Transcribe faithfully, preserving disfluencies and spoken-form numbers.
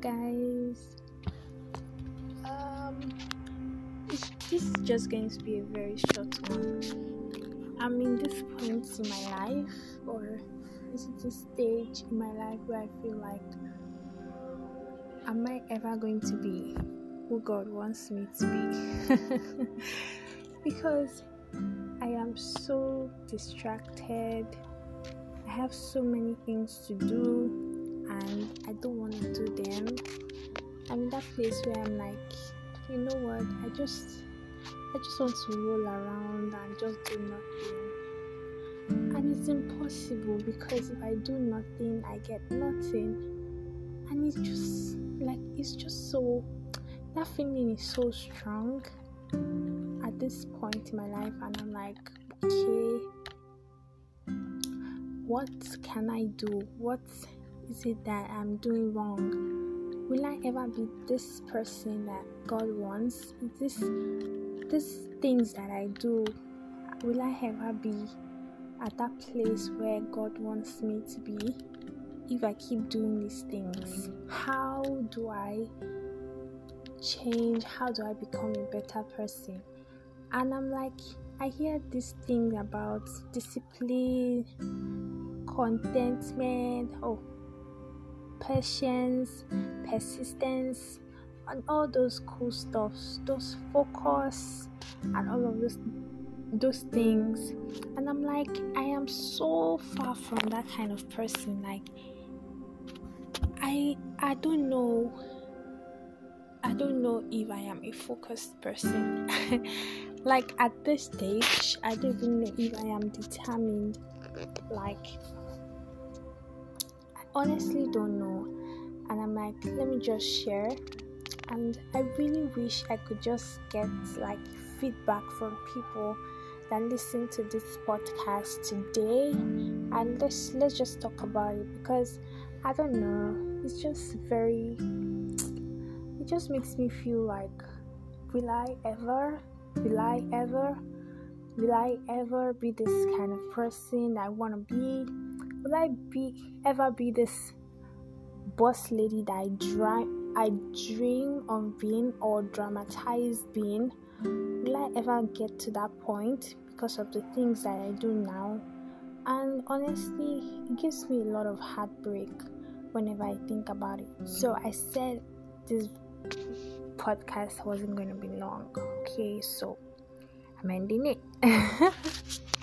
guys, um this is just going to be a very short one. I'm in this point in my life, or this is this stage in my life where I feel like, am I ever going to be who God wants me to be? Because I am so distracted, I have so many things to do, and I don't want to do them. I'm in that place where I'm like, you know what, I just I just want to roll around and just do nothing. And it's impossible, because if I do nothing, I get nothing. And it's just like, it's just so, that feeling is so strong at this point in my life, and I'm like, okay, what can I do? What is it that I'm doing wrong? Will I ever be this person that God wants? Is this these things that I do, will I ever be at that place where God wants me to be if I keep doing these things? How do I change? How do I become a better person? And I'm like, I hear this thing about discipline, contentment, oh patience, persistence, and all those cool stuffs, those focus and all of those those things. And I'm like, I am so far from that kind of person. Like, I I don't know I don't know if I am a focused person. Like, at this stage, I don't even know if I am determined. Like, honestly don't know. And I'm like, let me just share. And I really wish I could just get like feedback from people that listen to this podcast today, and let's let's just talk about it, because I don't know, it's just very it just makes me feel like, will I ever will I ever will I ever be this kind of person I want to be? Will I be ever be this boss lady that I dream I dream of being, or dramatized being? Will I ever get to that point because of the things that I do now? And honestly, it gives me a lot of heartbreak whenever I think about it. So I said this podcast wasn't going to be long. Okay, so I'm ending it.